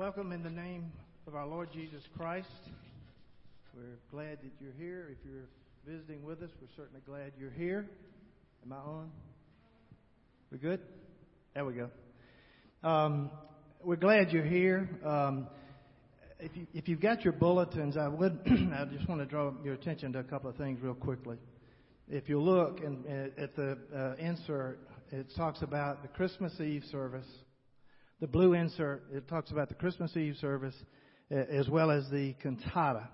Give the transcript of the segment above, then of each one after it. Welcome in the name of our Lord Jesus Christ. We're glad that you're here. If you're visiting with us, we're certainly glad you're here. Am I on? We're good? There we go. We're glad you're here. If you've got your bulletins, I just want to draw your attention to a couple of things real quickly. If you look at the insert, it talks about the Christmas Eve service. The blue insert, it talks about the Christmas Eve service as well as the cantata.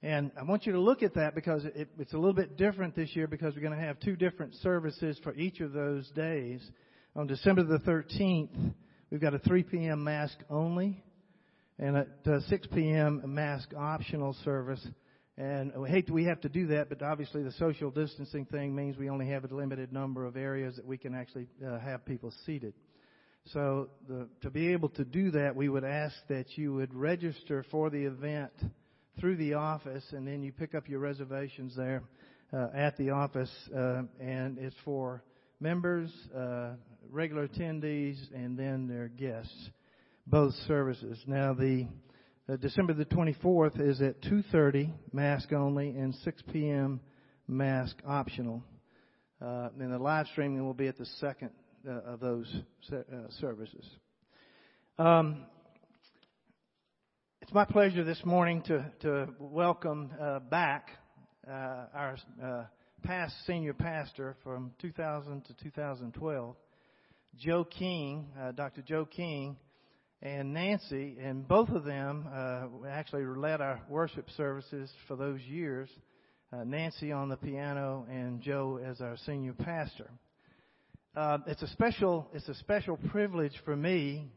And I want you to look at that because it's a little bit different this year because we're going to have two different services for each of those days. On December the 13th, we've got a 3 p.m. mask only and a 6 p.m. mask optional service. And I hate that we have to do that, but obviously the social distancing thing means we only have a limited number of areas that we can actually have people seated. So to be able to do that, we would ask that you would register for the event through the office, and then you pick up your reservations there at the office. And it's for members, regular attendees, and then their guests, both services. Now, the December the 24th is at 2:30, mask only, and 6 p.m., mask optional. And the live streaming will be at the second of those services. It's my pleasure this morning to welcome back our past senior pastor from 2000 to 2012, Joe King, Dr. Joe King, and Nancy, and both of them actually led our worship services for those years, Nancy on the piano and Joe as our senior pastor. It's a special privilege for me,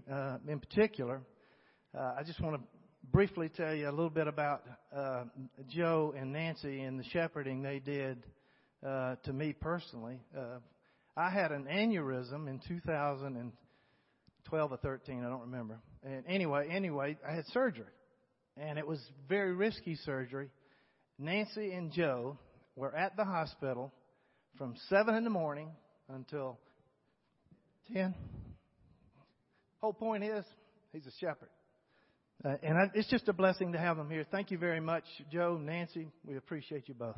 in particular. I just want to briefly tell you a little bit about Joe and Nancy and the shepherding they did to me personally. I had an aneurysm in 2012 or 13, I don't remember. And anyway, I had surgery, and it was very risky surgery. Nancy and Joe were at the hospital from 7 in the morning until 10. Whole point is, he's a shepherd. It's just a blessing to have them here. Thank you very much, Joe, Nancy. We appreciate you both.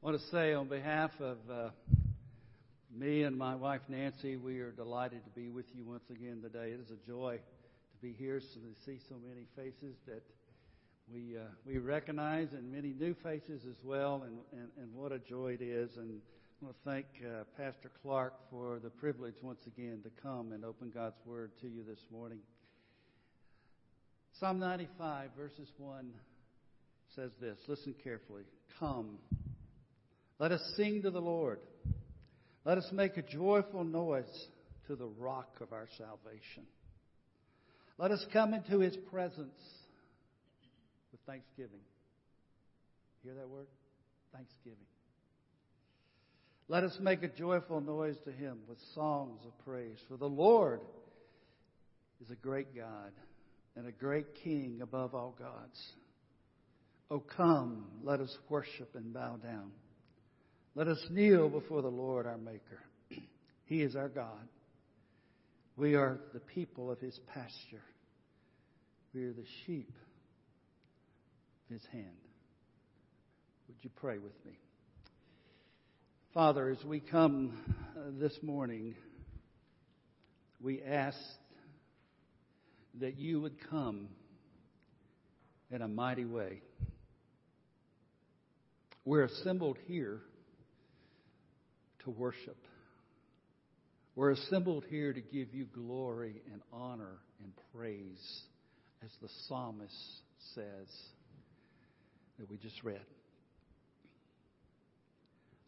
I want to say on behalf of me and my wife Nancy, we are delighted to be with you once again today. It is a joy to be here, so to see so many faces that we recognize, and many new faces as well, and what a joy it is. And I want to thank Pastor Clark for the privilege once again to come and open God's Word to you this morning. Psalm 95, verses 1 says this. Listen carefully. Come, let us sing to the Lord. Let us make a joyful noise to the rock of our salvation. Let us come into his presence with thanksgiving. Hear that word? Thanksgiving. Let us make a joyful noise to him with songs of praise. For the Lord is a great God and a great King above all gods. O come, let us worship and bow down. Let us kneel before the Lord our Maker. He is our God. We are the people of his pasture. We are the sheep of his hand. Would you pray with me? Father, as we come this morning, we ask that you would come in a mighty way. We're assembled here to worship. We're assembled here to give you glory and honor and praise, as the psalmist says that we just read.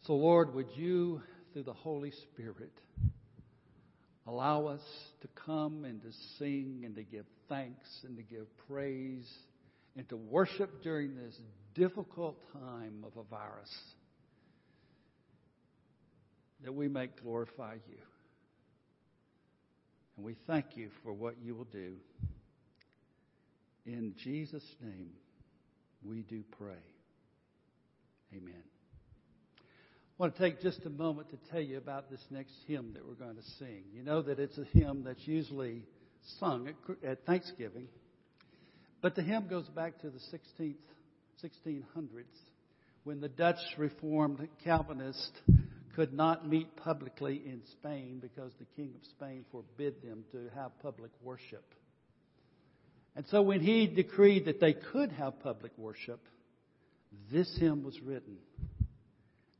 So, Lord, would you, through the Holy Spirit, allow us to come and to sing and to give thanks and to give praise and to worship during this difficult time of a virus, that we may glorify you. And we thank you for what you will do. In Jesus' name, we do pray. Amen. I want to take just a moment to tell you about this next hymn that we're going to sing. You know that it's a hymn that's usually sung at Thanksgiving, but the hymn goes back to the 1600s, when the Dutch Reformed Calvinists could not meet publicly in Spain because the King of Spain forbid them to have public worship. And so when he decreed that they could have public worship, this hymn was written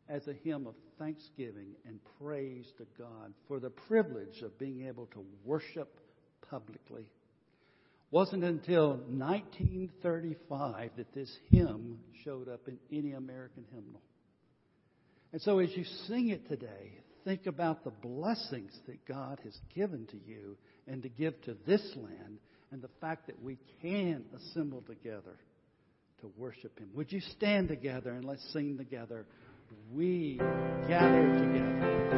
as a hymn of thanksgiving and praise to God for the privilege of being able to worship publicly. It wasn't until 1935 that this hymn showed up in any American hymnal. And so as you sing it today, think about the blessings that God has given to you and to give to this land, and the fact that we can assemble together to worship him. Would you stand together and let's sing together? We gather together.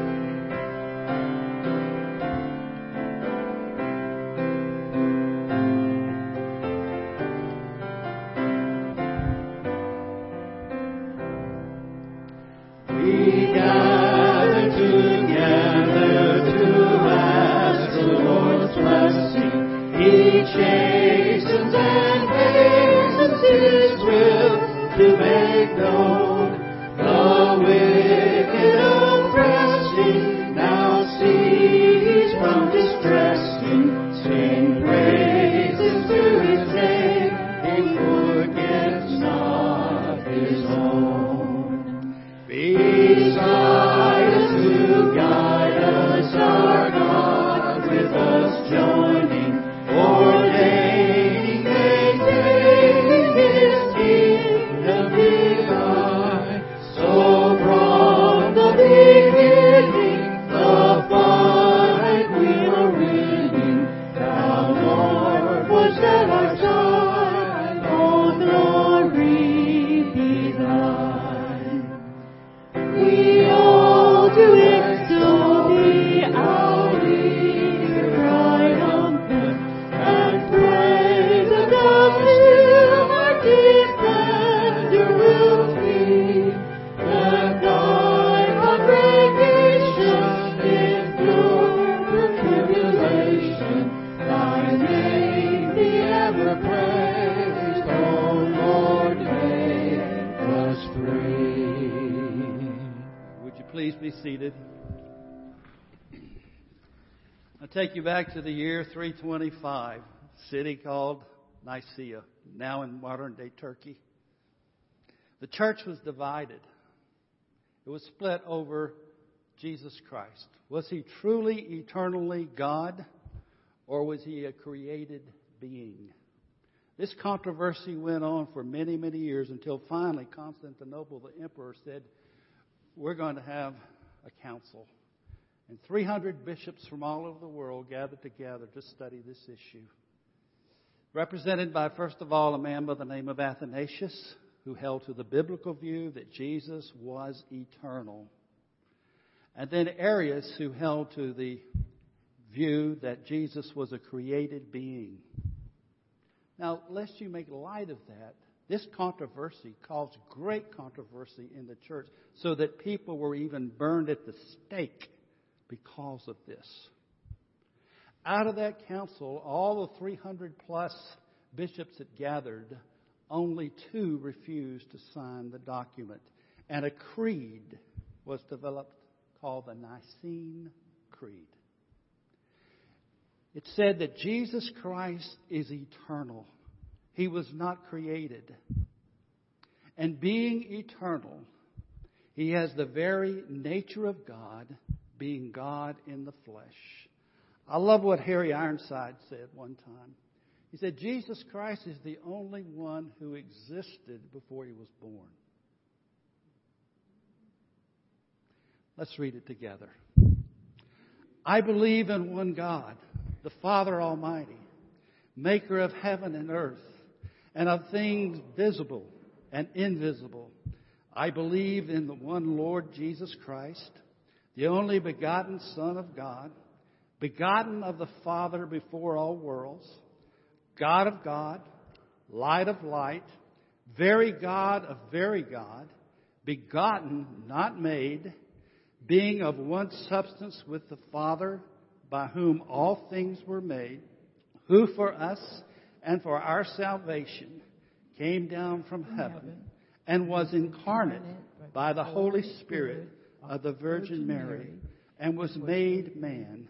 All right. seated. I'll take you back to the year 325, a city called Nicaea, now in modern-day Turkey. The church was divided. It was split over Jesus Christ. Was he truly, eternally God, or was he a created being? This controversy went on for many, many years until finally Constantinople, the emperor, said, we're going to have a council. And 300 bishops from all over the world gathered together to study this issue. Represented by, first of all, a man by the name of Athanasius, who held to the biblical view that Jesus was eternal. And then Arius, who held to the view that Jesus was a created being. Now, lest you make light of that, this controversy caused great controversy in the church, so that people were even burned at the stake because of this. Out of that council, all the 300-plus bishops that gathered, only 2 refused to sign the document. And a creed was developed called the Nicene Creed. It said that Jesus Christ is eternal. He was not created. And being eternal, he has the very nature of God, being God in the flesh. I love what Harry Ironside said one time. He said, Jesus Christ is the only one who existed before he was born. Let's read it together. I believe in one God, the Father Almighty, maker of heaven and earth, and of things visible and invisible. I believe in the one Lord Jesus Christ, the only begotten Son of God, begotten of the Father before all worlds, God of God, light of light, very God of very God, begotten, not made, being of one substance with the Father, by whom all things were made, who for us and for our salvation came down from heaven and was incarnate by the Holy Spirit of the Virgin Mary and was made man.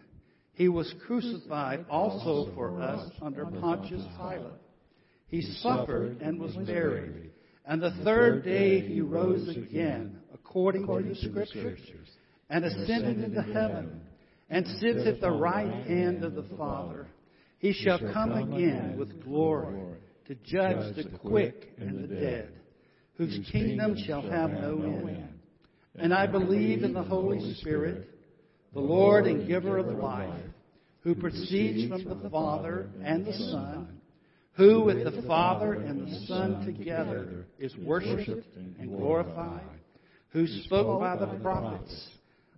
He was crucified also for us under Pontius Pilate. He suffered and was buried. And the third day he rose again according to the Scriptures and ascended into heaven, and sits at the right hand of the Father. He shall come again with glory to judge the quick and the dead, whose kingdom shall have no end. And I believe in the Holy Spirit, the Lord and giver of life, who proceeds from the Father and the Son, who with the Father and the Son together is worshipped and glorified, who spoke by the prophets.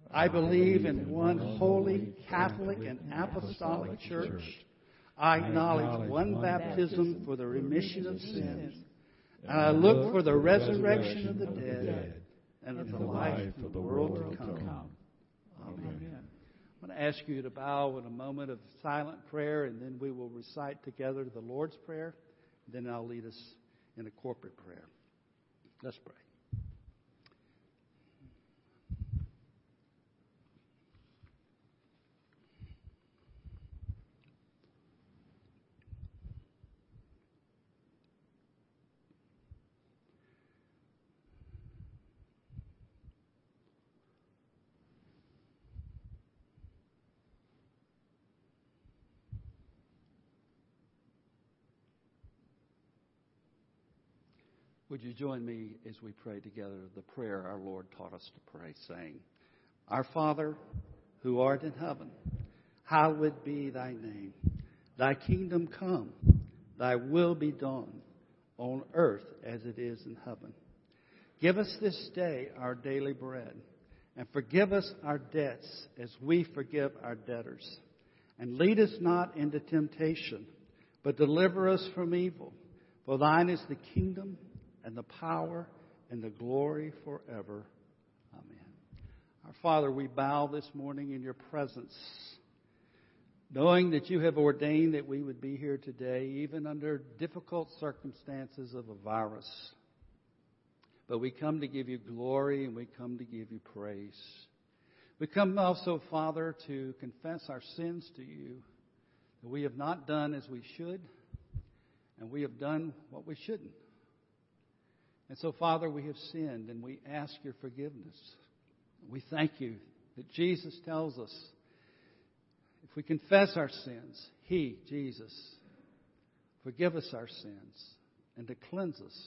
I believe in one holy, Catholic, and apostolic church. I acknowledge one baptism for the remission of sins. And I look for the resurrection of the dead and of the life of the world to come. Amen. I'm going to ask you to bow in a moment of silent prayer, and then we will recite together the Lord's Prayer. Then I'll lead us in a corporate prayer. Let's pray. Would you join me as we pray together the prayer our Lord taught us to pray, saying, Our Father, who art in heaven, hallowed be thy name. Thy kingdom come, thy will be done, on earth as it is in heaven. Give us this day our daily bread, and forgive us our debts as we forgive our debtors. And lead us not into temptation, but deliver us from evil. For thine is the kingdom, and the power, and the glory forever. Amen. Our Father, we bow this morning in your presence, knowing that you have ordained that we would be here today, even under difficult circumstances of a virus. But we come to give you glory, and we come to give you praise. We come also, Father, to confess our sins to you, that we have not done as we should, and we have done what we shouldn't. And so, Father, we have sinned, and we ask your forgiveness. We thank you that Jesus tells us, if we confess our sins, he, Jesus, forgive us our sins and to cleanse us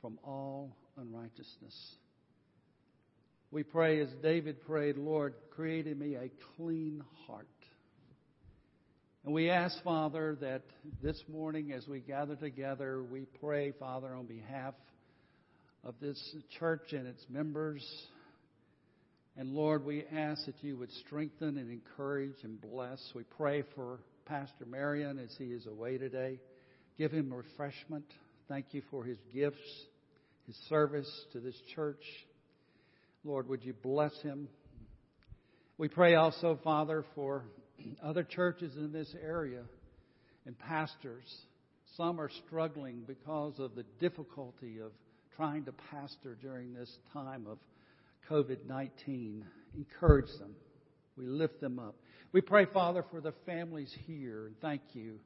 from all unrighteousness. We pray as David prayed, Lord, create in me a clean heart. And we ask, Father, that this morning as we gather together, we pray, Father, on behalf of this church and its members. And Lord, we ask that you would strengthen and encourage and bless. We pray for Pastor Marion as he is away today. Give him refreshment. Thank you for his gifts, his service to this church. Lord, would you bless him? We pray also, Father, for other churches in this area and pastors. Some are struggling because of the difficulty of trying to pastor during this time of COVID-19. Encourage them. We lift them up. We pray, Father, for the families here. Thank you.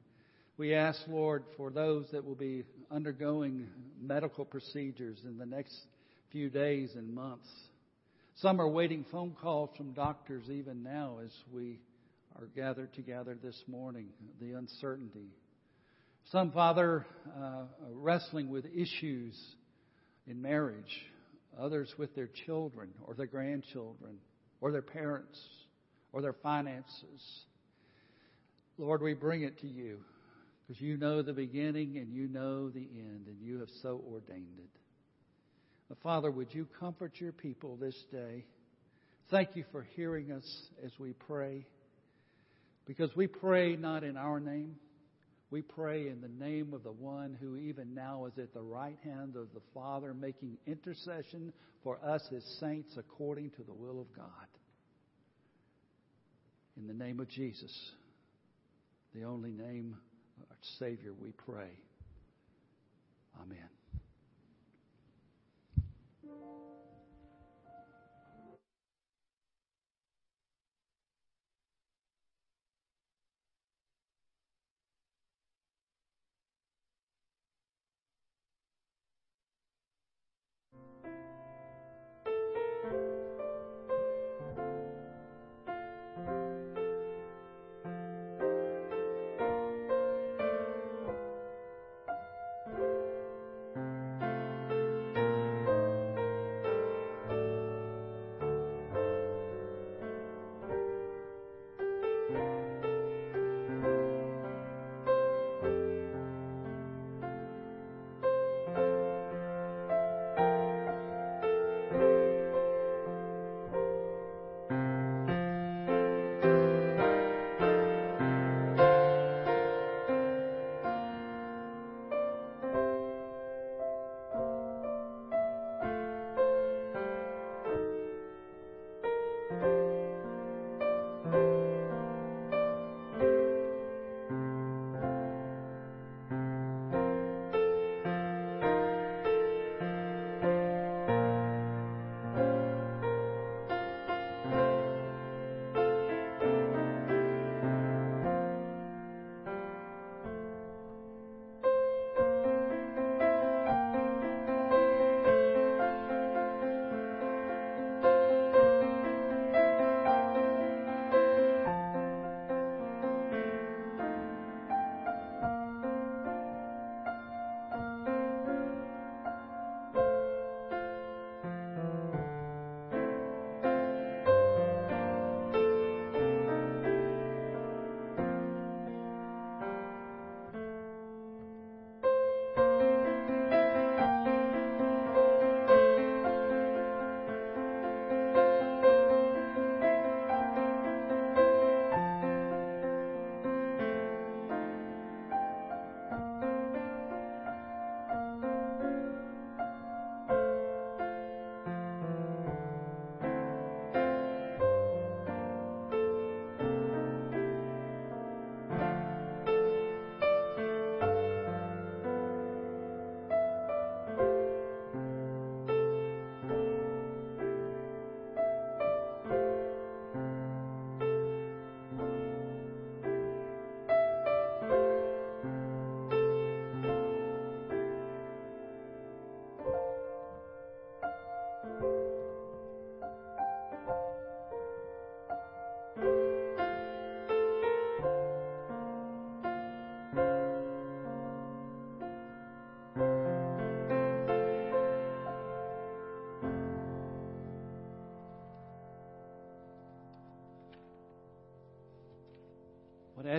We ask, Lord, for those that will be undergoing medical procedures in the next few days and months. Some are waiting phone calls from doctors even now as we are gathered together this morning, the uncertainty. Some, Father, wrestling with issues in marriage, others with their children or their grandchildren or their parents or their finances. Lord, we bring it to you because you know the beginning and you know the end, and you have so ordained it. Father, would you comfort your people this day? Thank you for hearing us as we pray, because we pray not in our name. We pray in the name of the one who even now is at the right hand of the Father, making intercession for us, his saints, according to the will of God. In the name of Jesus, the only name of our Savior, we pray. Amen.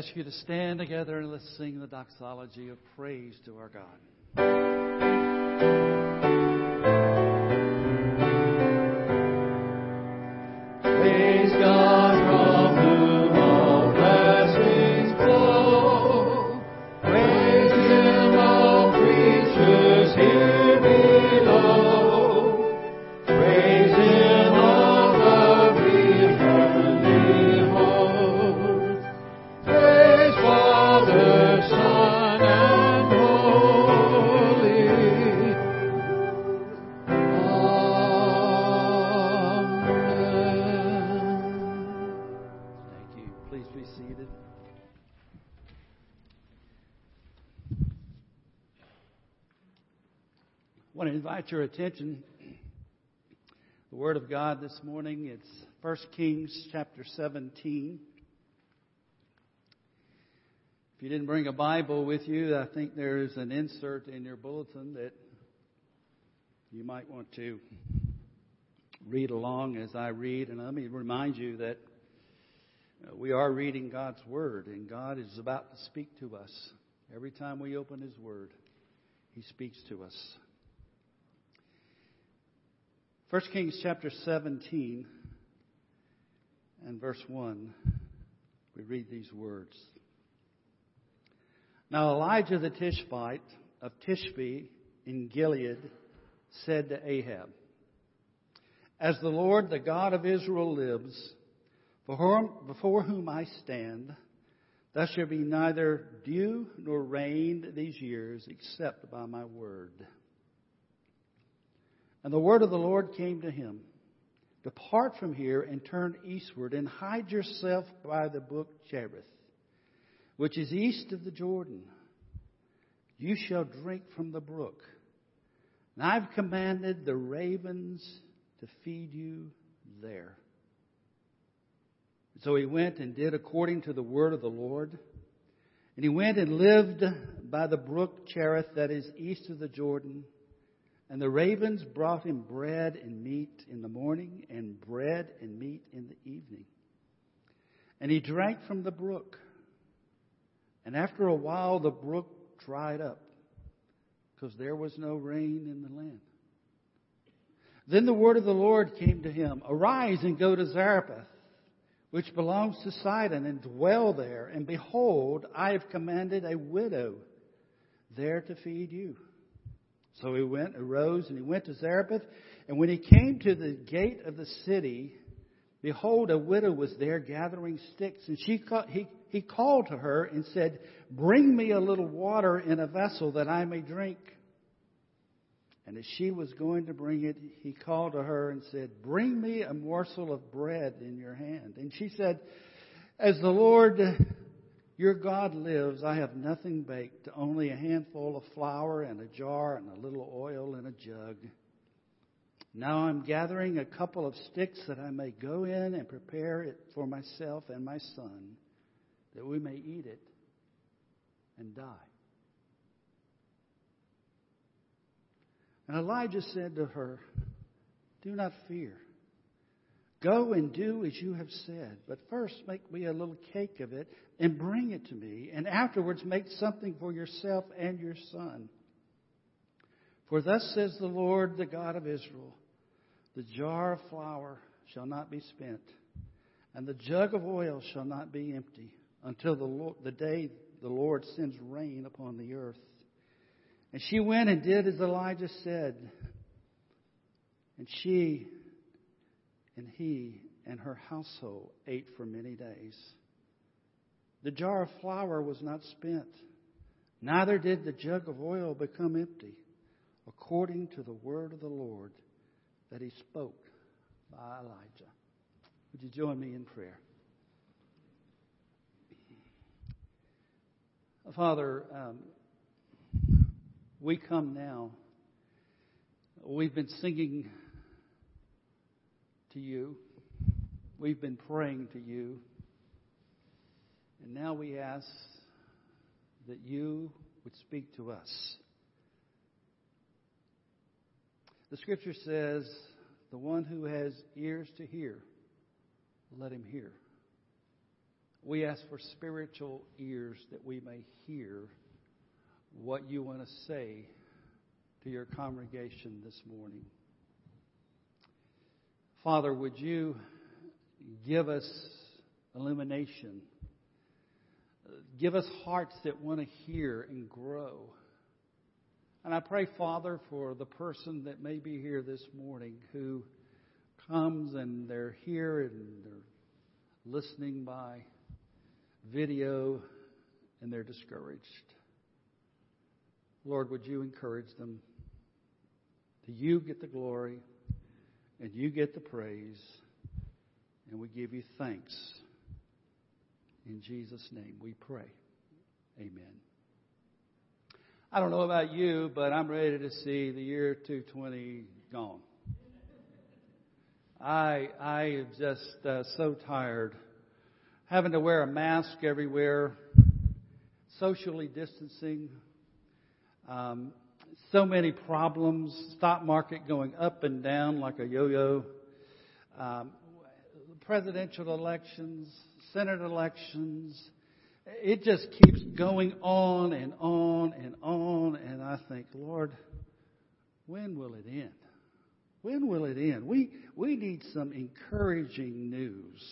ask you to stand together and let's sing the doxology of praise to our God. Your attention, the Word of God this morning, it's 1 Kings chapter 17. If you didn't bring a Bible with you, I think there's an insert in your bulletin that you might want to read along as I read. And let me remind you that we are reading God's Word, and God is about to speak to us. Every time we open His Word, He speaks to us. 1 Kings chapter 17 and verse 1, we read these words. Now Elijah the Tishbite of Tishbe in Gilead said to Ahab, "As the Lord, the God of Israel, lives, before whom I stand, there shall be neither dew nor rain these years except by my word." And the word of the Lord came to him, "Depart from here and turn eastward and hide yourself by the brook Cherith, which is east of the Jordan. You shall drink from the brook. And I've commanded the ravens to feed you there." So he went and did according to the word of the Lord. And he went and lived by the brook Cherith that is east of the Jordan. And the ravens brought him bread and meat in the morning and bread and meat in the evening. And he drank from the brook. And after a while, the brook dried up because there was no rain in the land. Then the word of the Lord came to him, "Arise and go to Zarephath, which belongs to Sidon, and dwell there. And behold, I have commanded a widow there to feed you." So he arose and went to Zarephath. And when he came to the gate of the city, behold, a widow was there gathering sticks. And he called to her and said, "Bring me a little water in a vessel that I may drink." And as she was going to bring it, he called to her and said, "Bring me a morsel of bread in your hand." And she said, "As the Lord your God lives, I have nothing baked, only a handful of flour and a jar and a little oil and a jug. Now I'm gathering a couple of sticks that I may go in and prepare it for myself and my son, that we may eat it and die." And Elijah said to her, "Do not fear. Go and do as you have said, but first make me a little cake of it and bring it to me, and afterwards make something for yourself and your son. For thus says the Lord, the God of Israel, the jar of flour shall not be spent, and the jug of oil shall not be empty, until the day the Lord sends rain upon the earth." And she went and did as Elijah said, and he and her household ate for many days. The jar of flour was not spent, neither did the jug of oil become empty, according to the word of the Lord that he spoke by Elijah. Would you join me in prayer? Father, we come now. We've been singing to you. We've been praying to you. And now we ask that you would speak to us. The scripture says, "The one who has ears to hear, let him hear." We ask for spiritual ears that we may hear what you want to say to your congregation this morning. Father, would you give us illumination? Give us hearts that want to hear and grow. And I pray, Father, for the person that may be here this morning who comes and they're here and they're listening by video and they're discouraged. Lord, would you encourage them? To you get the glory and you get the praise, and we give you thanks. In Jesus' name we pray. Amen. I don't know about you, but I'm ready to see the year 2020 gone. I am just so tired. Having to wear a mask everywhere, socially distancing, so many problems, stock market going up and down like a yo-yo, presidential elections, Senate elections. It just keeps going on and on and on, and I think, Lord, when will it end? When will it end? We need some encouraging news.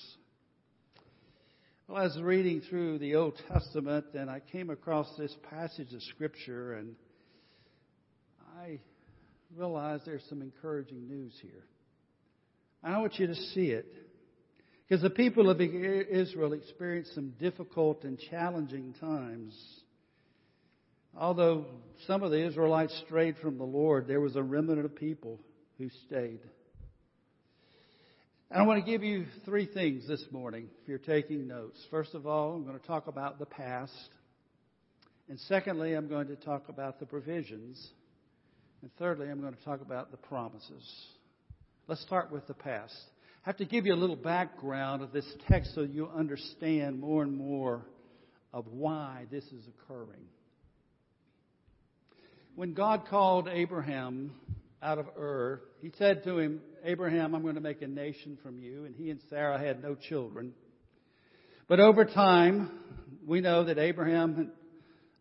Well, I was reading through the Old Testament, and I came across this passage of Scripture, and I realized there's some encouraging news here. I want you to see it, because the people of Israel experienced some difficult and challenging times. Although some of the Israelites strayed from the Lord, there was a remnant of people who stayed. And I want to give you three things this morning if you're taking notes. First of all, I'm going to talk about the past. And secondly, I'm going to talk about the provisions. And thirdly, I'm going to talk about the promises. Let's start with the past. I have to give you a little background of this text so you understand more and more of why this is occurring. When God called Abraham out of Ur, he said to him, Abraham, I'm going to make a nation from you. And he and Sarah had no children. But over time, we know that Abraham,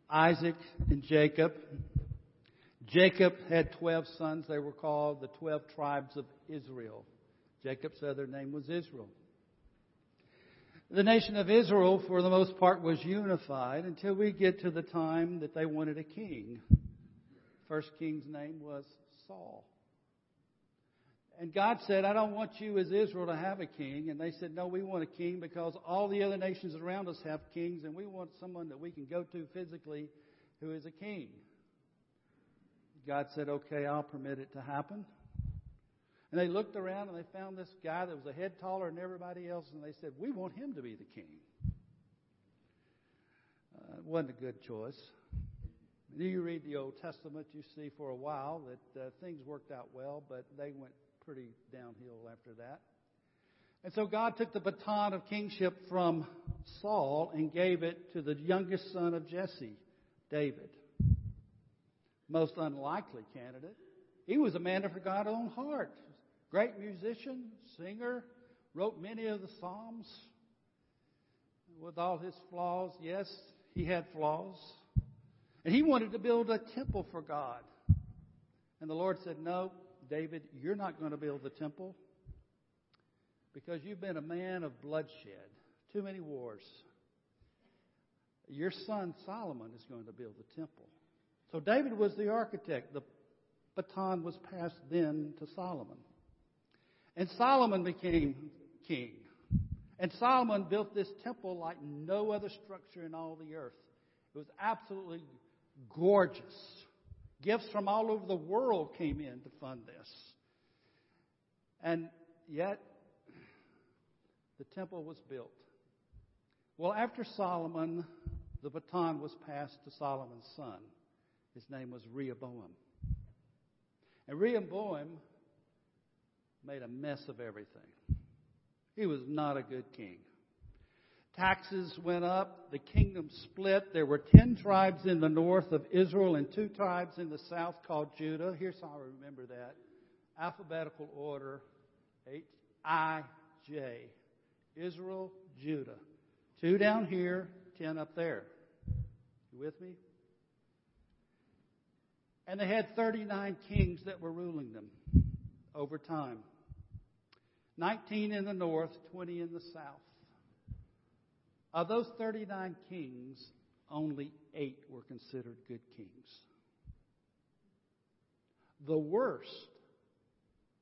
Isaac, and Jacob had 12 sons. They were called the 12 tribes of Israel. Jacob's other name was Israel. The nation of Israel, for the most part, was unified until we get to the time that they wanted a king. First king's name was Saul. And God said, I don't want you as Israel to have a king. And they said, no, we want a king because all the other nations around us have kings, and we want someone that we can go to physically who is a king. God said, okay, I'll permit it to happen. And they looked around and they found this guy that was a head taller than everybody else, and they said, we want him to be the king. It wasn't a good choice. And you read the Old Testament, you see for a while that things worked out well, but they went pretty downhill after that. And so God took the baton of kingship from Saul and gave it to the youngest son of Jesse, David. Most unlikely candidate. He was a man after God's own heart. Great musician, singer, wrote many of the Psalms. With all his flaws, yes, he had flaws. And he wanted to build a temple for God. And the Lord said, no, David, you're not going to build the temple because you've been a man of bloodshed, too many wars. Your son Solomon is going to build the temple. So David was the architect. The baton was passed then to Solomon. And Solomon became king. And Solomon built this temple like no other structure in all the earth. It was absolutely gorgeous. Gifts from all over the world came in to fund this. And yet, the temple was built. Well, after Solomon, the baton was passed to Solomon's son. His name was Rehoboam. And Rehoboam made a mess of everything. He was not a good king. Taxes went up. The kingdom split. There were 10 tribes in the north of Israel and 2 tribes in the south called Judah. Here's how I remember that. Alphabetical order, H-I-J. Israel, Judah. 2 down here, 10 up there. You with me? And they had 39 kings that were ruling them over time. 19 in the north, 20 in the south. Of those 39 kings, only 8 were considered good kings. The worst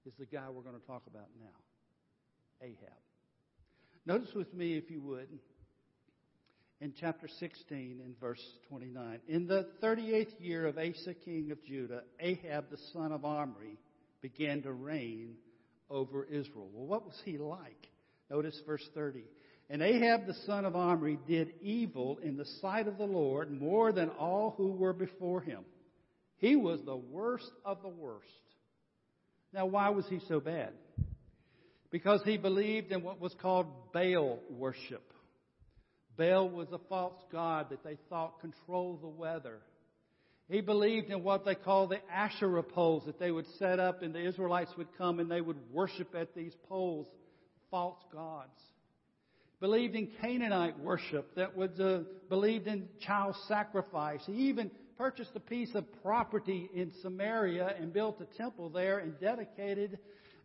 is the guy we're going to talk about now, Ahab. Notice with me, if you would, in chapter 16, in verse 29. In the 38th year of Asa, king of Judah, Ahab, the son of Omri, began to reign over Israel. Well, what was he like? Notice verse 30. And Ahab, the son of Omri, did evil in the sight of the Lord more than all who were before him. He was the worst of the worst. Now, why was he so bad? Because he believed in what was called Baal worship. Baal was a false god that they thought controlled the weather. He believed in what they call the Asherah poles that they would set up, and the Israelites would come and they would worship at these poles, false gods. Believed in Canaanite worship, that was believed in child sacrifice. He even purchased a piece of property in Samaria and built a temple there and dedicated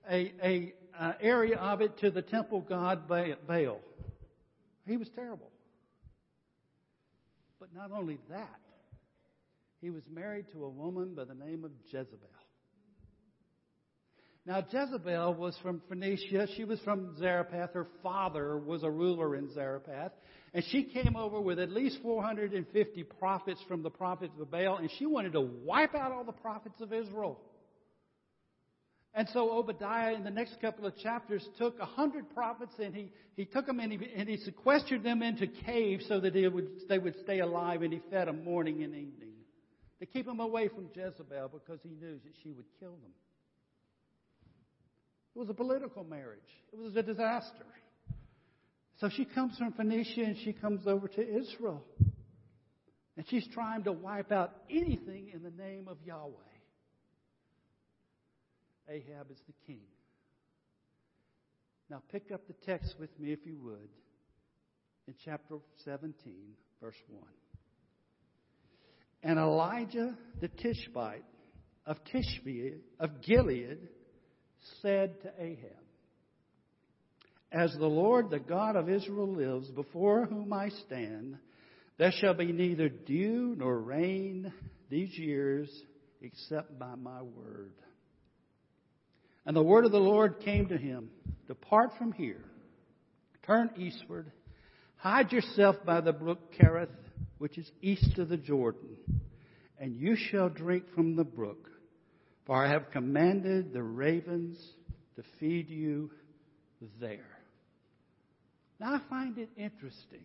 an area of it to the temple god Baal. He was terrible. But not only that, he was married to a woman by the name of Jezebel. Now, Jezebel was from Phoenicia. She was from Zarephath. Her father was a ruler in Zarephath. And she came over with at least 450 prophets from the prophets of Baal, and she wanted to wipe out all the prophets of Israel. And so Obadiah, in the next couple of chapters, took 100 prophets, and he took them and he sequestered them into caves so that they would stay alive, and he fed them morning and evening to keep them away from Jezebel because he knew that she would kill them. It was a political marriage. It was a disaster. So she comes from Phoenicia and she comes over to Israel. And she's trying to wipe out anything in the name of Yahweh. Ahab is the king. Now pick up the text with me, if you would, in chapter 17, verse 1. And Elijah the Tishbite of Tishbe of Gilead said to Ahab, as the Lord, the God of Israel, lives, before whom I stand, there shall be neither dew nor rain these years except by my word. And the word of the Lord came to him, depart from here, turn eastward, hide yourself by the brook Cherith, which is east of the Jordan, and you shall drink from the brook. For I have commanded the ravens to feed you there. Now I find it interesting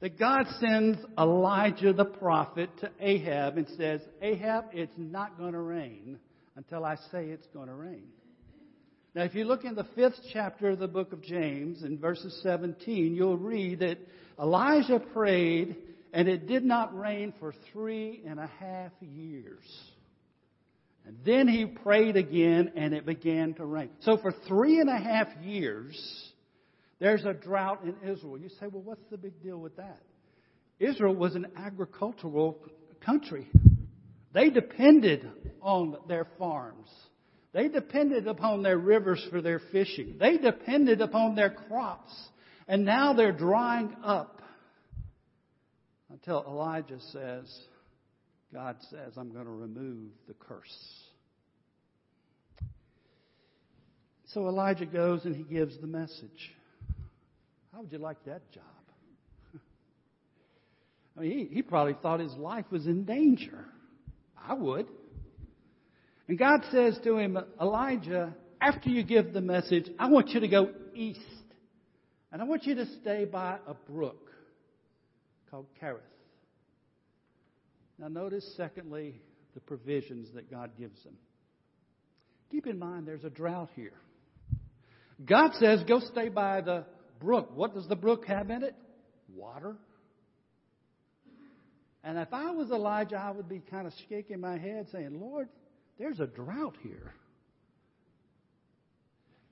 that God sends Elijah the prophet to Ahab and says, Ahab, it's not going to rain until I say it's going to rain. Now if you look in the 5th chapter of the book of James, in verses 17, you'll read that Elijah prayed and it did not rain for 3.5 years. And then he prayed again, and it began to rain. So for 3.5 years, there's a drought in Israel. You say, well, what's the big deal with that? Israel was an agricultural country. They depended on their farms. They depended upon their rivers for their fishing. They depended upon their crops. And now they're drying up until Elijah says, God says, I'm going to remove the curse. So Elijah goes and he gives the message. How would you like that job? I mean, he probably thought his life was in danger. I would. And God says to him, Elijah, after you give the message, I want you to go east. And I want you to stay by a brook called Cherith. Now notice, secondly, the provisions that God gives them. Keep in mind there's a drought here. God says, go stay by the brook. What does the brook have in it? Water. And if I was Elijah, I would be kind of shaking my head saying, Lord, there's a drought here.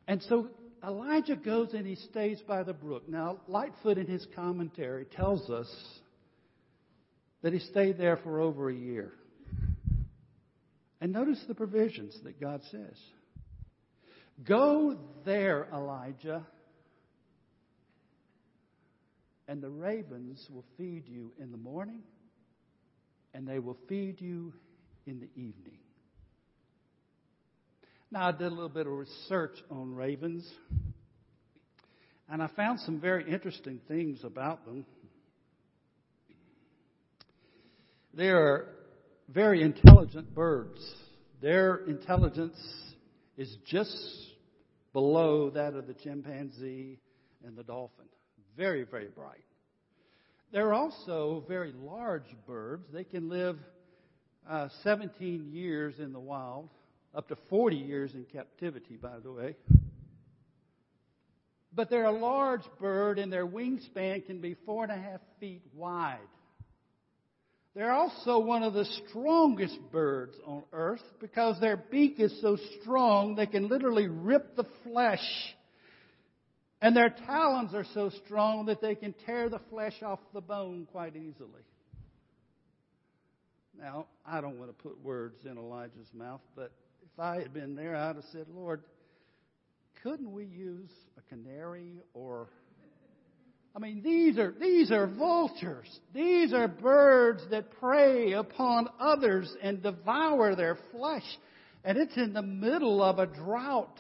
And so Elijah goes and he stays by the brook. Now, Lightfoot in his commentary tells us that he stayed there for over a year. And notice the provisions that God says. Go there, Elijah, and the ravens will feed you in the morning, and they will feed you in the evening. Now, I did a little bit of research on ravens, and I found some very interesting things about them. They are very intelligent birds. Their intelligence is just below that of the chimpanzee and the dolphin. Very, very bright. They're also very large birds. They can live 17 years in the wild, up to 40 years in captivity, by the way. But they're a large bird, and their wingspan can be 4.5 feet wide. They're also one of the strongest birds on earth because their beak is so strong they can literally rip the flesh. And their talons are so strong that they can tear the flesh off the bone quite easily. Now, I don't want to put words in Elijah's mouth, but if I had been there, I'd have said, Lord, couldn't we use a canary or... I mean, these are vultures. These are birds that prey upon others and devour their flesh. And it's in the middle of a drought.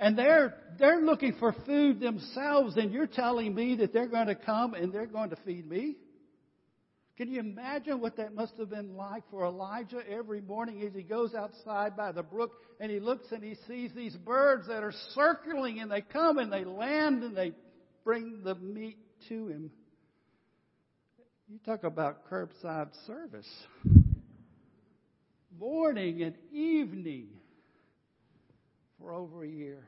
And they're looking for food themselves, and you're telling me that they're going to come and they're going to feed me? Can you imagine what that must have been like for Elijah every morning as he goes outside by the brook and he looks and he sees these birds that are circling, and they come and they land and they bring the meat to him. You talk about curbside service. Morning and evening for over a year.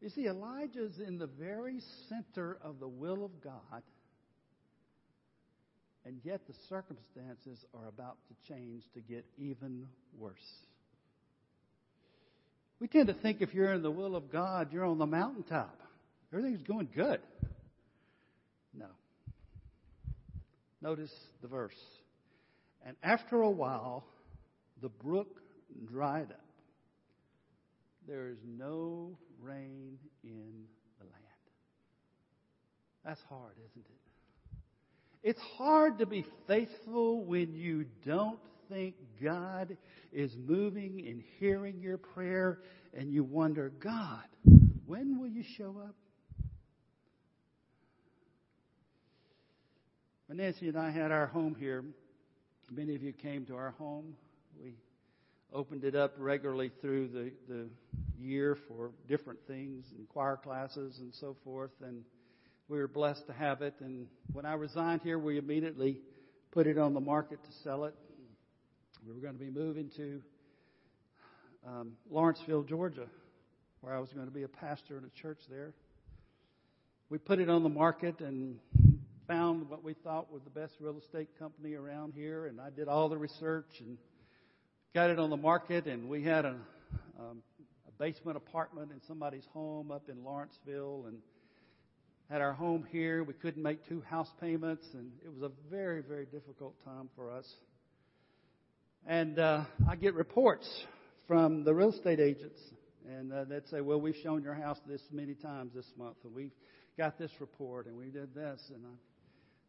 You see, Elijah's in the very center of the will of God, and yet the circumstances are about to change to get even worse. We tend to think if you're in the will of God, you're on the mountaintop. Everything's going good. No. Notice the verse. And after a while, the brook dried up. There is no rain in the land. That's hard, isn't it? It's hard to be faithful when you don't think God is moving and hearing your prayer, and you wonder, God, when will you show up? When Nancy and I had our home here, many of you came to our home. We opened it up regularly through the year for different things and choir classes and so forth. And we were blessed to have it. And when I resigned here, we immediately put it on the market to sell it. We were going to be moving to Lawrenceville, Georgia, where I was going to be a pastor in a church there. We put it on the market and found what we thought was the best real estate company around here, and I did all the research and got it on the market, and we had a basement apartment in somebody's home up in Lawrenceville and had our home here. We couldn't make 2 house payments, and it was a very, very difficult time for us. And I get reports from the real estate agents, and they'd say, well, we've shown your house this many times this month, and we've got this report, and we did this, and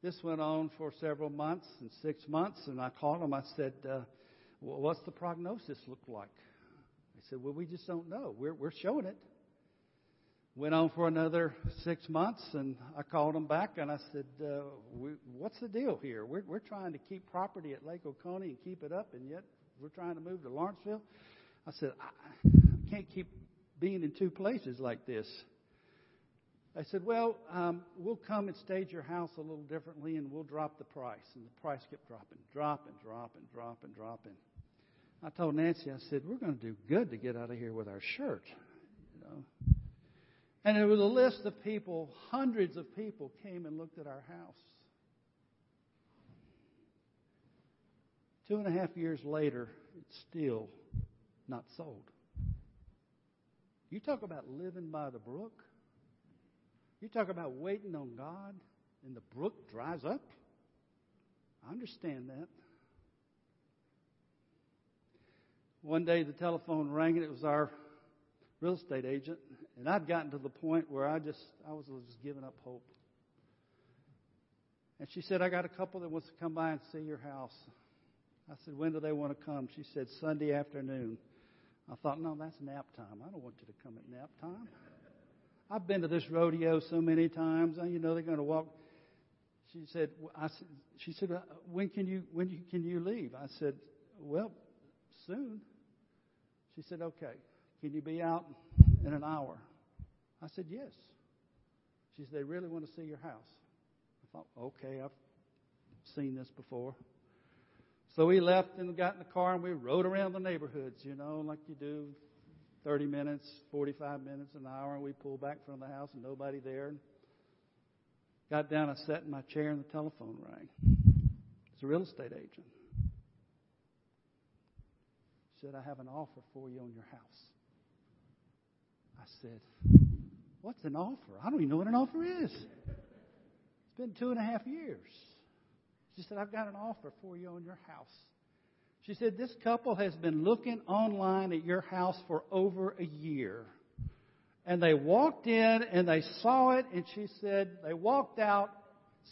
this went on for several months and 6 months, and I called them. I said, what's the prognosis look like? They said, well, we just don't know. We're showing it. Went on for another 6 months, and I called them back, and I said, what's the deal here? We're trying to keep property at Lake Oconee and keep it up, and yet we're trying to move to Lawrenceville. I said, I can't keep being in 2 places like this. I said, well, we'll come and stage your house a little differently, and we'll drop the price. And the price kept dropping. I told Nancy, I said, we're going to do good to get out of here with our shirt. You know. And there was a list of people, hundreds of people came and looked at our house. 2.5 years later, it's still not sold. You talk about living by the brook. You talk about waiting on God and the brook dries up. I understand that. One day the telephone rang and it was our real estate agent. And I'd gotten to the point where I was just giving up hope. And she said, I got a couple that wants to come by and see your house. I said, when do they want to come? She said, Sunday afternoon. I thought, no, that's nap time. I don't want you to come at nap time. I've been to this rodeo so many times. You know they're going to walk. She said, when can you leave? I said, well, soon. She said, okay. Can you be out in an hour? I said, yes. She said, they really want to see your house. I thought, okay, I've seen this before. So we left and got in the car and we rode around the neighborhoods, you know, like you do, 30 minutes, 45 minutes, an hour, and we pulled back from the house and nobody there. Got down and sat in my chair and the telephone rang. It's a real estate agent. Said, I have an offer for you on your house. I said, what's an offer? I don't even know what an offer is. It's been 2.5 years. She said, I've got an offer for you on your house. She said, this couple has been looking online at your house for over a year. And they walked in and they saw it. And she said, they walked out,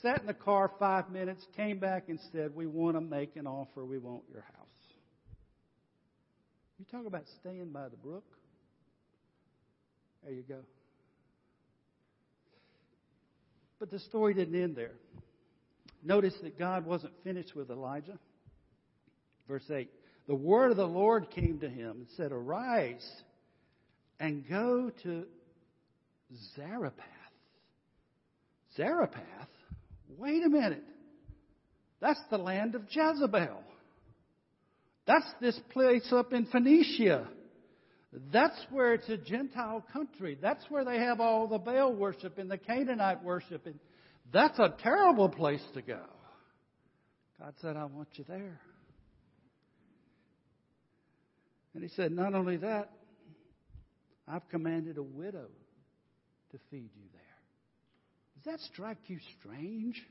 sat in the car 5 minutes, came back and said, we want to make an offer. We want your house. You talk about staying by the brook. There you go. But the story didn't end there. Notice that God wasn't finished with Elijah. Verse 8. The word of the Lord came to him and said, arise and go to Zarephath. Zarephath? Wait a minute. That's the land of Jezebel. That's this place up in Phoenicia. That's where it's a Gentile country. That's where they have all the Baal worship and the Canaanite worship. And that's a terrible place to go. God said, I want you there. And he said, not only that, I've commanded a widow to feed you there. Does that strike you strange?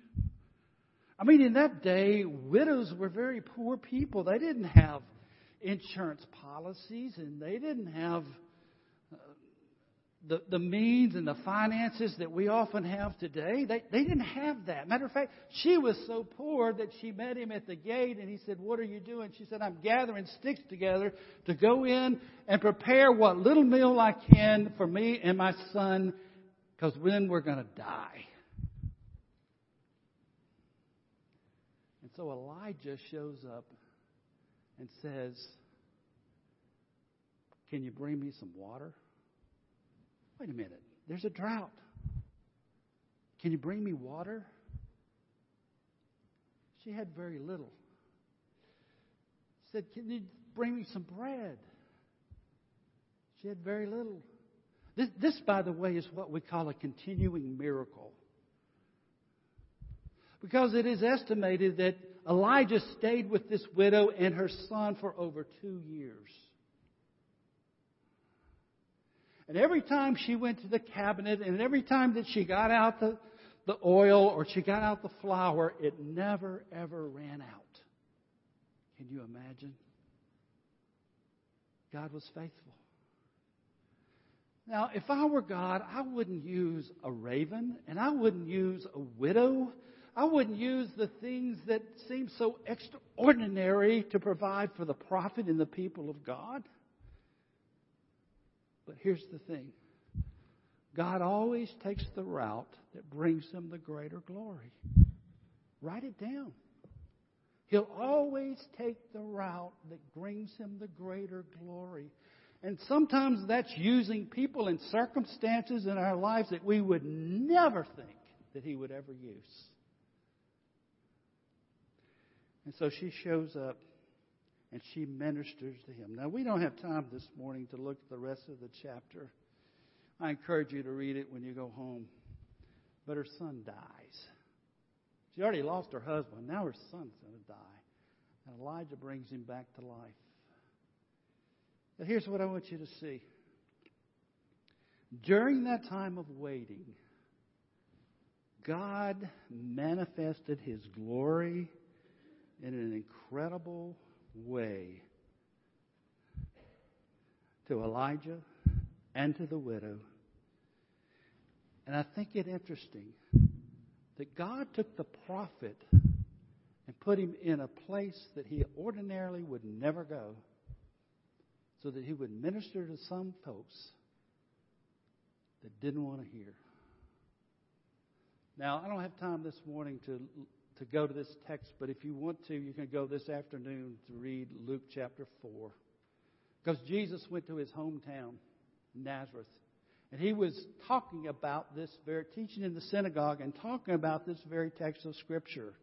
I mean, in that day, widows were very poor people. They didn't have insurance policies and they didn't have the means and the finances that we often have today. They didn't have that. Matter of fact, she was so poor that she met him at the gate and he said, what are you doing? She said, I'm gathering sticks together to go in and prepare what little meal I can for me and my son, because then we're going to die. And so Elijah shows up and says, can you bring me some water? Wait a minute. There's a drought. Can you bring me water? She had very little. Said, can you bring me some bread? She had very little. This, by the way, is what we call a continuing miracle. Because it is estimated that Elijah stayed with this widow and her son for over 2 years. And every time she went to the cabinet and every time that she got out the oil or she got out the flour, it never, ever ran out. Can you imagine? God was faithful. Now, if I were God, I wouldn't use a raven and I wouldn't use a widow. I wouldn't use the things that seem so extraordinary to provide for the prophet and the people of God. But here's the thing. God always takes the route that brings him the greater glory. Write it down. He'll always take the route that brings him the greater glory. And sometimes that's using people and circumstances in our lives that we would never think that he would ever use. And so she shows up. And she ministers to him. Now, we don't have time this morning to look at the rest of the chapter. I encourage you to read it when you go home. But her son dies. She already lost her husband. Now her son's going to die. And Elijah brings him back to life. Now, here's what I want you to see. During that time of waiting, God manifested his glory in an incredible way to Elijah and to the widow. And I think it interesting that God took the prophet and put him in a place that he ordinarily would never go, so that he would minister to some folks that didn't want to hear. Now, I don't have time this morning to go to this text, but if you want to, you can go this afternoon to read Luke chapter 4. Because Jesus went to his hometown, Nazareth, and he was talking about this very, teaching in the synagogue and talking about this very text of Scripture.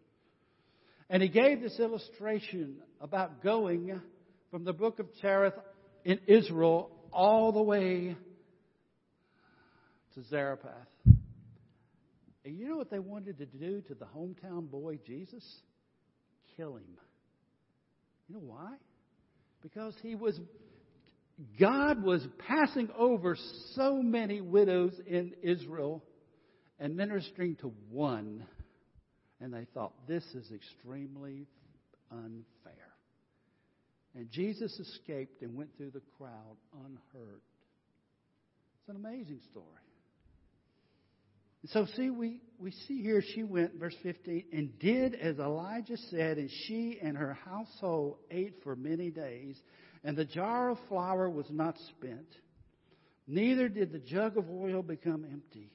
And he gave this illustration about going from the book of Cherith in Israel all the way to Zarephath. And you know what they wanted to do to the hometown boy, Jesus? Kill him. You know why? Because God was passing over so many widows in Israel and ministering to one. And they thought, this is extremely unfair. And Jesus escaped and went through the crowd unhurt. It's an amazing story. And so see, we see here she went, verse 15, and did as Elijah said, and she and her household ate for many days, and the jar of flour was not spent, neither did the jug of oil become empty,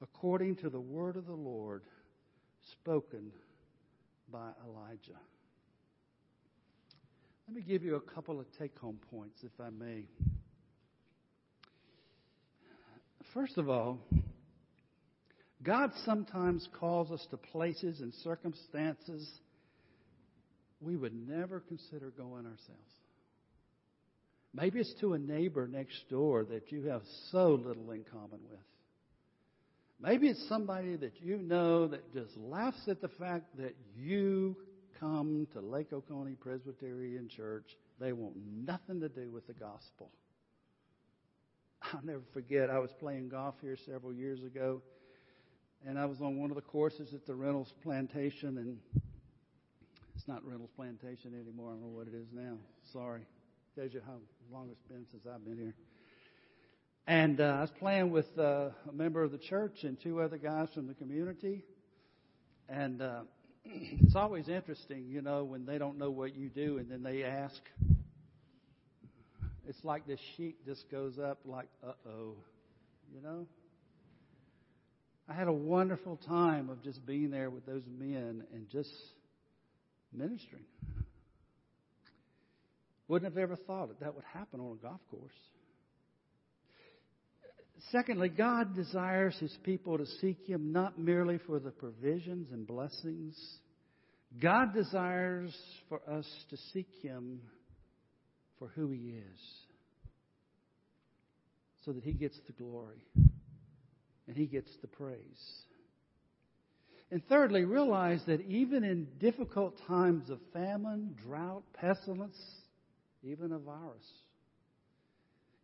according to the word of the Lord spoken by Elijah. Let me give you a couple of take-home points, if I may. First of all, God sometimes calls us to places and circumstances we would never consider going ourselves. Maybe it's to a neighbor next door that you have so little in common with. Maybe it's somebody that you know that just laughs at the fact that you come to Lake Oconee Presbyterian Church. They want nothing to do with the gospel. I'll never forget, I was playing golf here several years ago, and I was on one of the courses at the Reynolds Plantation, and it's not Reynolds Plantation anymore. I don't know what it is now. Sorry. Tells you how long it's been since I've been here. And I was playing with a member of the church and two other guys from the community. And it's always interesting, you know, when they don't know what you do and then they ask. It's like this sheet just goes up like, uh-oh, you know. I had a wonderful time of just being there with those men and just ministering. Wouldn't have ever thought that would happen on a golf course. Secondly, God desires his people to seek him not merely for the provisions and blessings. God desires for us to seek him for who he is, so that he gets the glory and he gets the praise. And thirdly, realize that even in difficult times of famine, drought, pestilence, even a virus,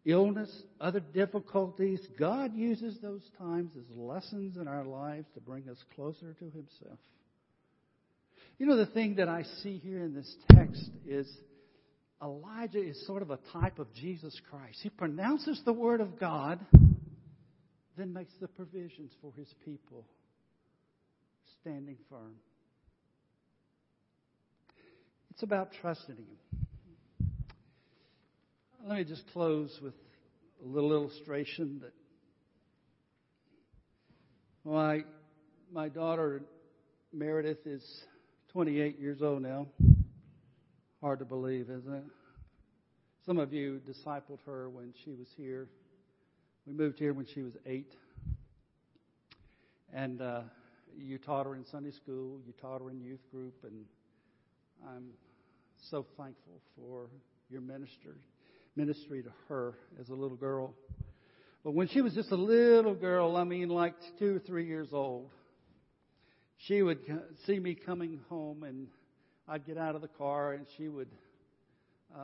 illness, other difficulties, God uses those times as lessons in our lives to bring us closer to himself. You know, the thing that I see here in this text is Elijah is sort of a type of Jesus Christ. He pronounces the word of God, then makes the provisions for his people, standing firm. It's about trusting him. Let me just close with a little illustration that my daughter, Meredith, is 28 years old now. Hard to believe, isn't it? Some of you discipled her when she was here. We moved here when she was 8. And you taught her in Sunday school. You taught her in youth group. And I'm so thankful for your ministry to her as a little girl. But when she was just a little girl, I mean like 2 or 3 years old, she would see me coming home, and I'd get out of the car, and she would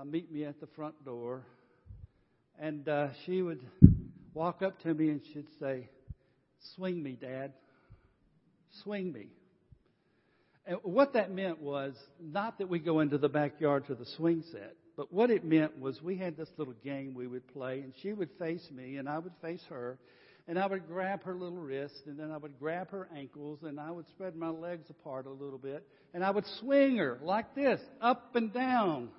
meet me at the front door, and she would walk up to me and should say, "Swing me, Dad. Swing me." And what that meant was not that we go into the backyard to the swing set, but what it meant was we had this little game we would play, and she would face me and I would face her, and I would grab her little wrist, and then I would grab her ankles, and I would spread my legs apart a little bit, and I would swing her like this, up and down.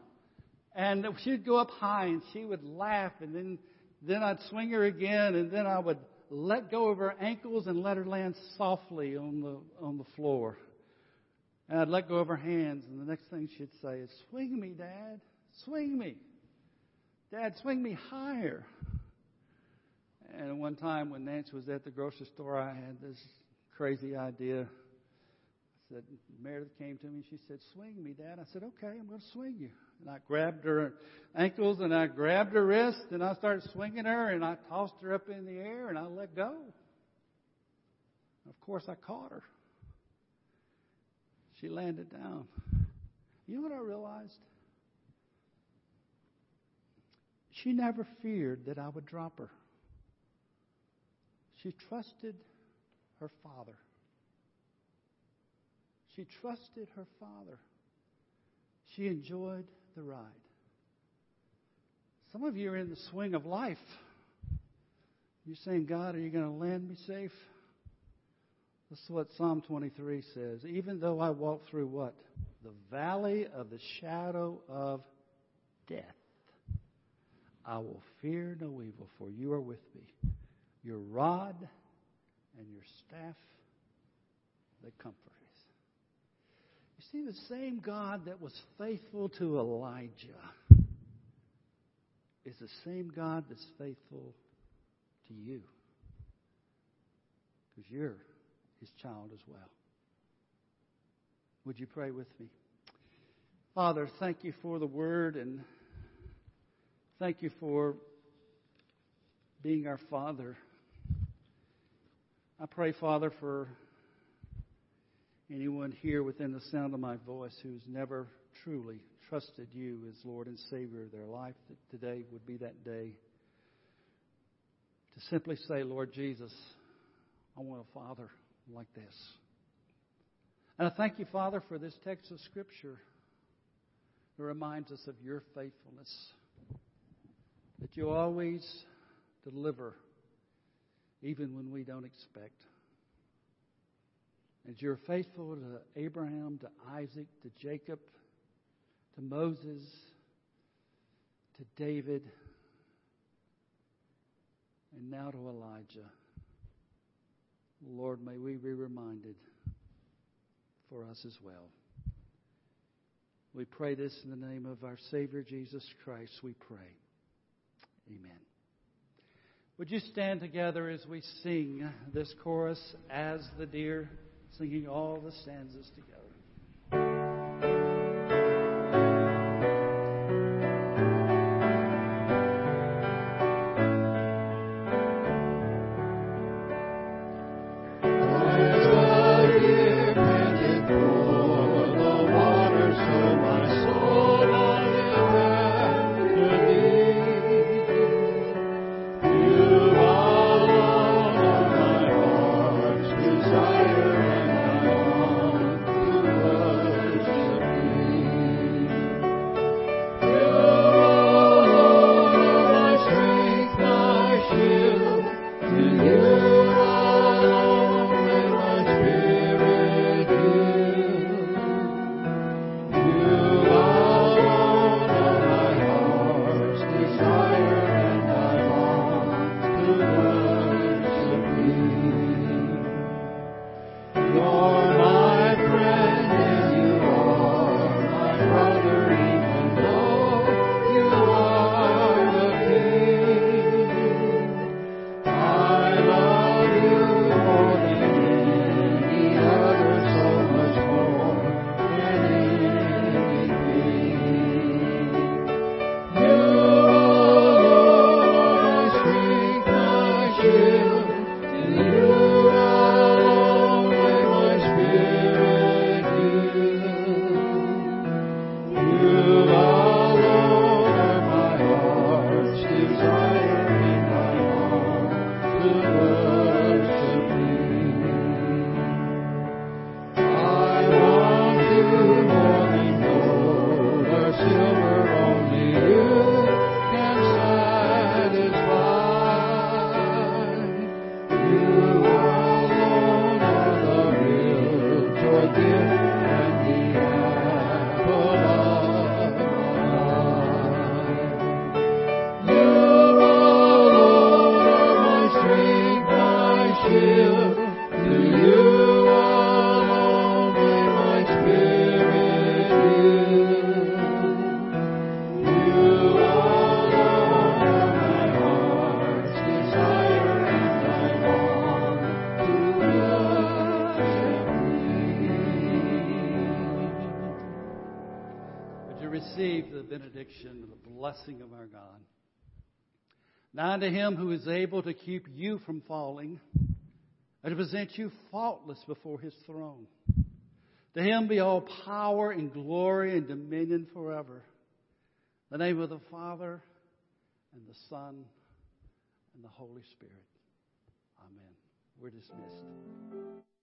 And she'd go up high, and she would laugh, and then I'd swing her again, and then I would let go of her ankles and let her land softly on the floor. And I'd let go of her hands, and the next thing she'd say is, "Swing me, Dad. Swing me. Dad, swing me higher." And one time when Nancy was at the grocery store, I had this crazy idea. I said, Meredith came to me and she said, "Swing me, Dad." I said, "Okay, I'm going to swing you." And I grabbed her ankles and I grabbed her wrist and I started swinging her and I tossed her up in the air and I let go. And of course, I caught her. She landed down. You know what I realized? She never feared that I would drop her. She trusted her father. She trusted her father. She enjoyed the ride. Some of you are in the swing of life. You're saying, "God, are you going to land me safe?" This is what Psalm 23 says. "Even though I walk through" what? "The valley of the shadow of death, I will fear no evil, for you are with me. Your rod and your staff, they comfort us." You see, the same God that was faithful to Elijah is the same God that's faithful to you. Because you're his child as well. Would you pray with me? Father, thank you for the word, and thank you for being our Father. I pray, Father, for anyone here within the sound of my voice who's never truly trusted you as Lord and Savior of their life, that today would be that day to simply say, "Lord Jesus, I want a Father like this." And I thank you, Father, for this text of Scripture that reminds us of your faithfulness, that you always deliver even when we don't expect. And you're faithful to Abraham, to Isaac, to Jacob, to Moses, to David, and now to Elijah. Lord, may we be reminded for us as well. We pray this in the name of our Savior Jesus Christ, we pray. Amen. Would you stand together as we sing this chorus, "As the Deer," singing all the stanzas together. benediction and the blessing of our God. Now to him who is able to keep you from falling and to present you faultless before his throne. To him be all power and glory and dominion forever. In the name of the Father and the Son and the Holy Spirit. Amen. We're dismissed.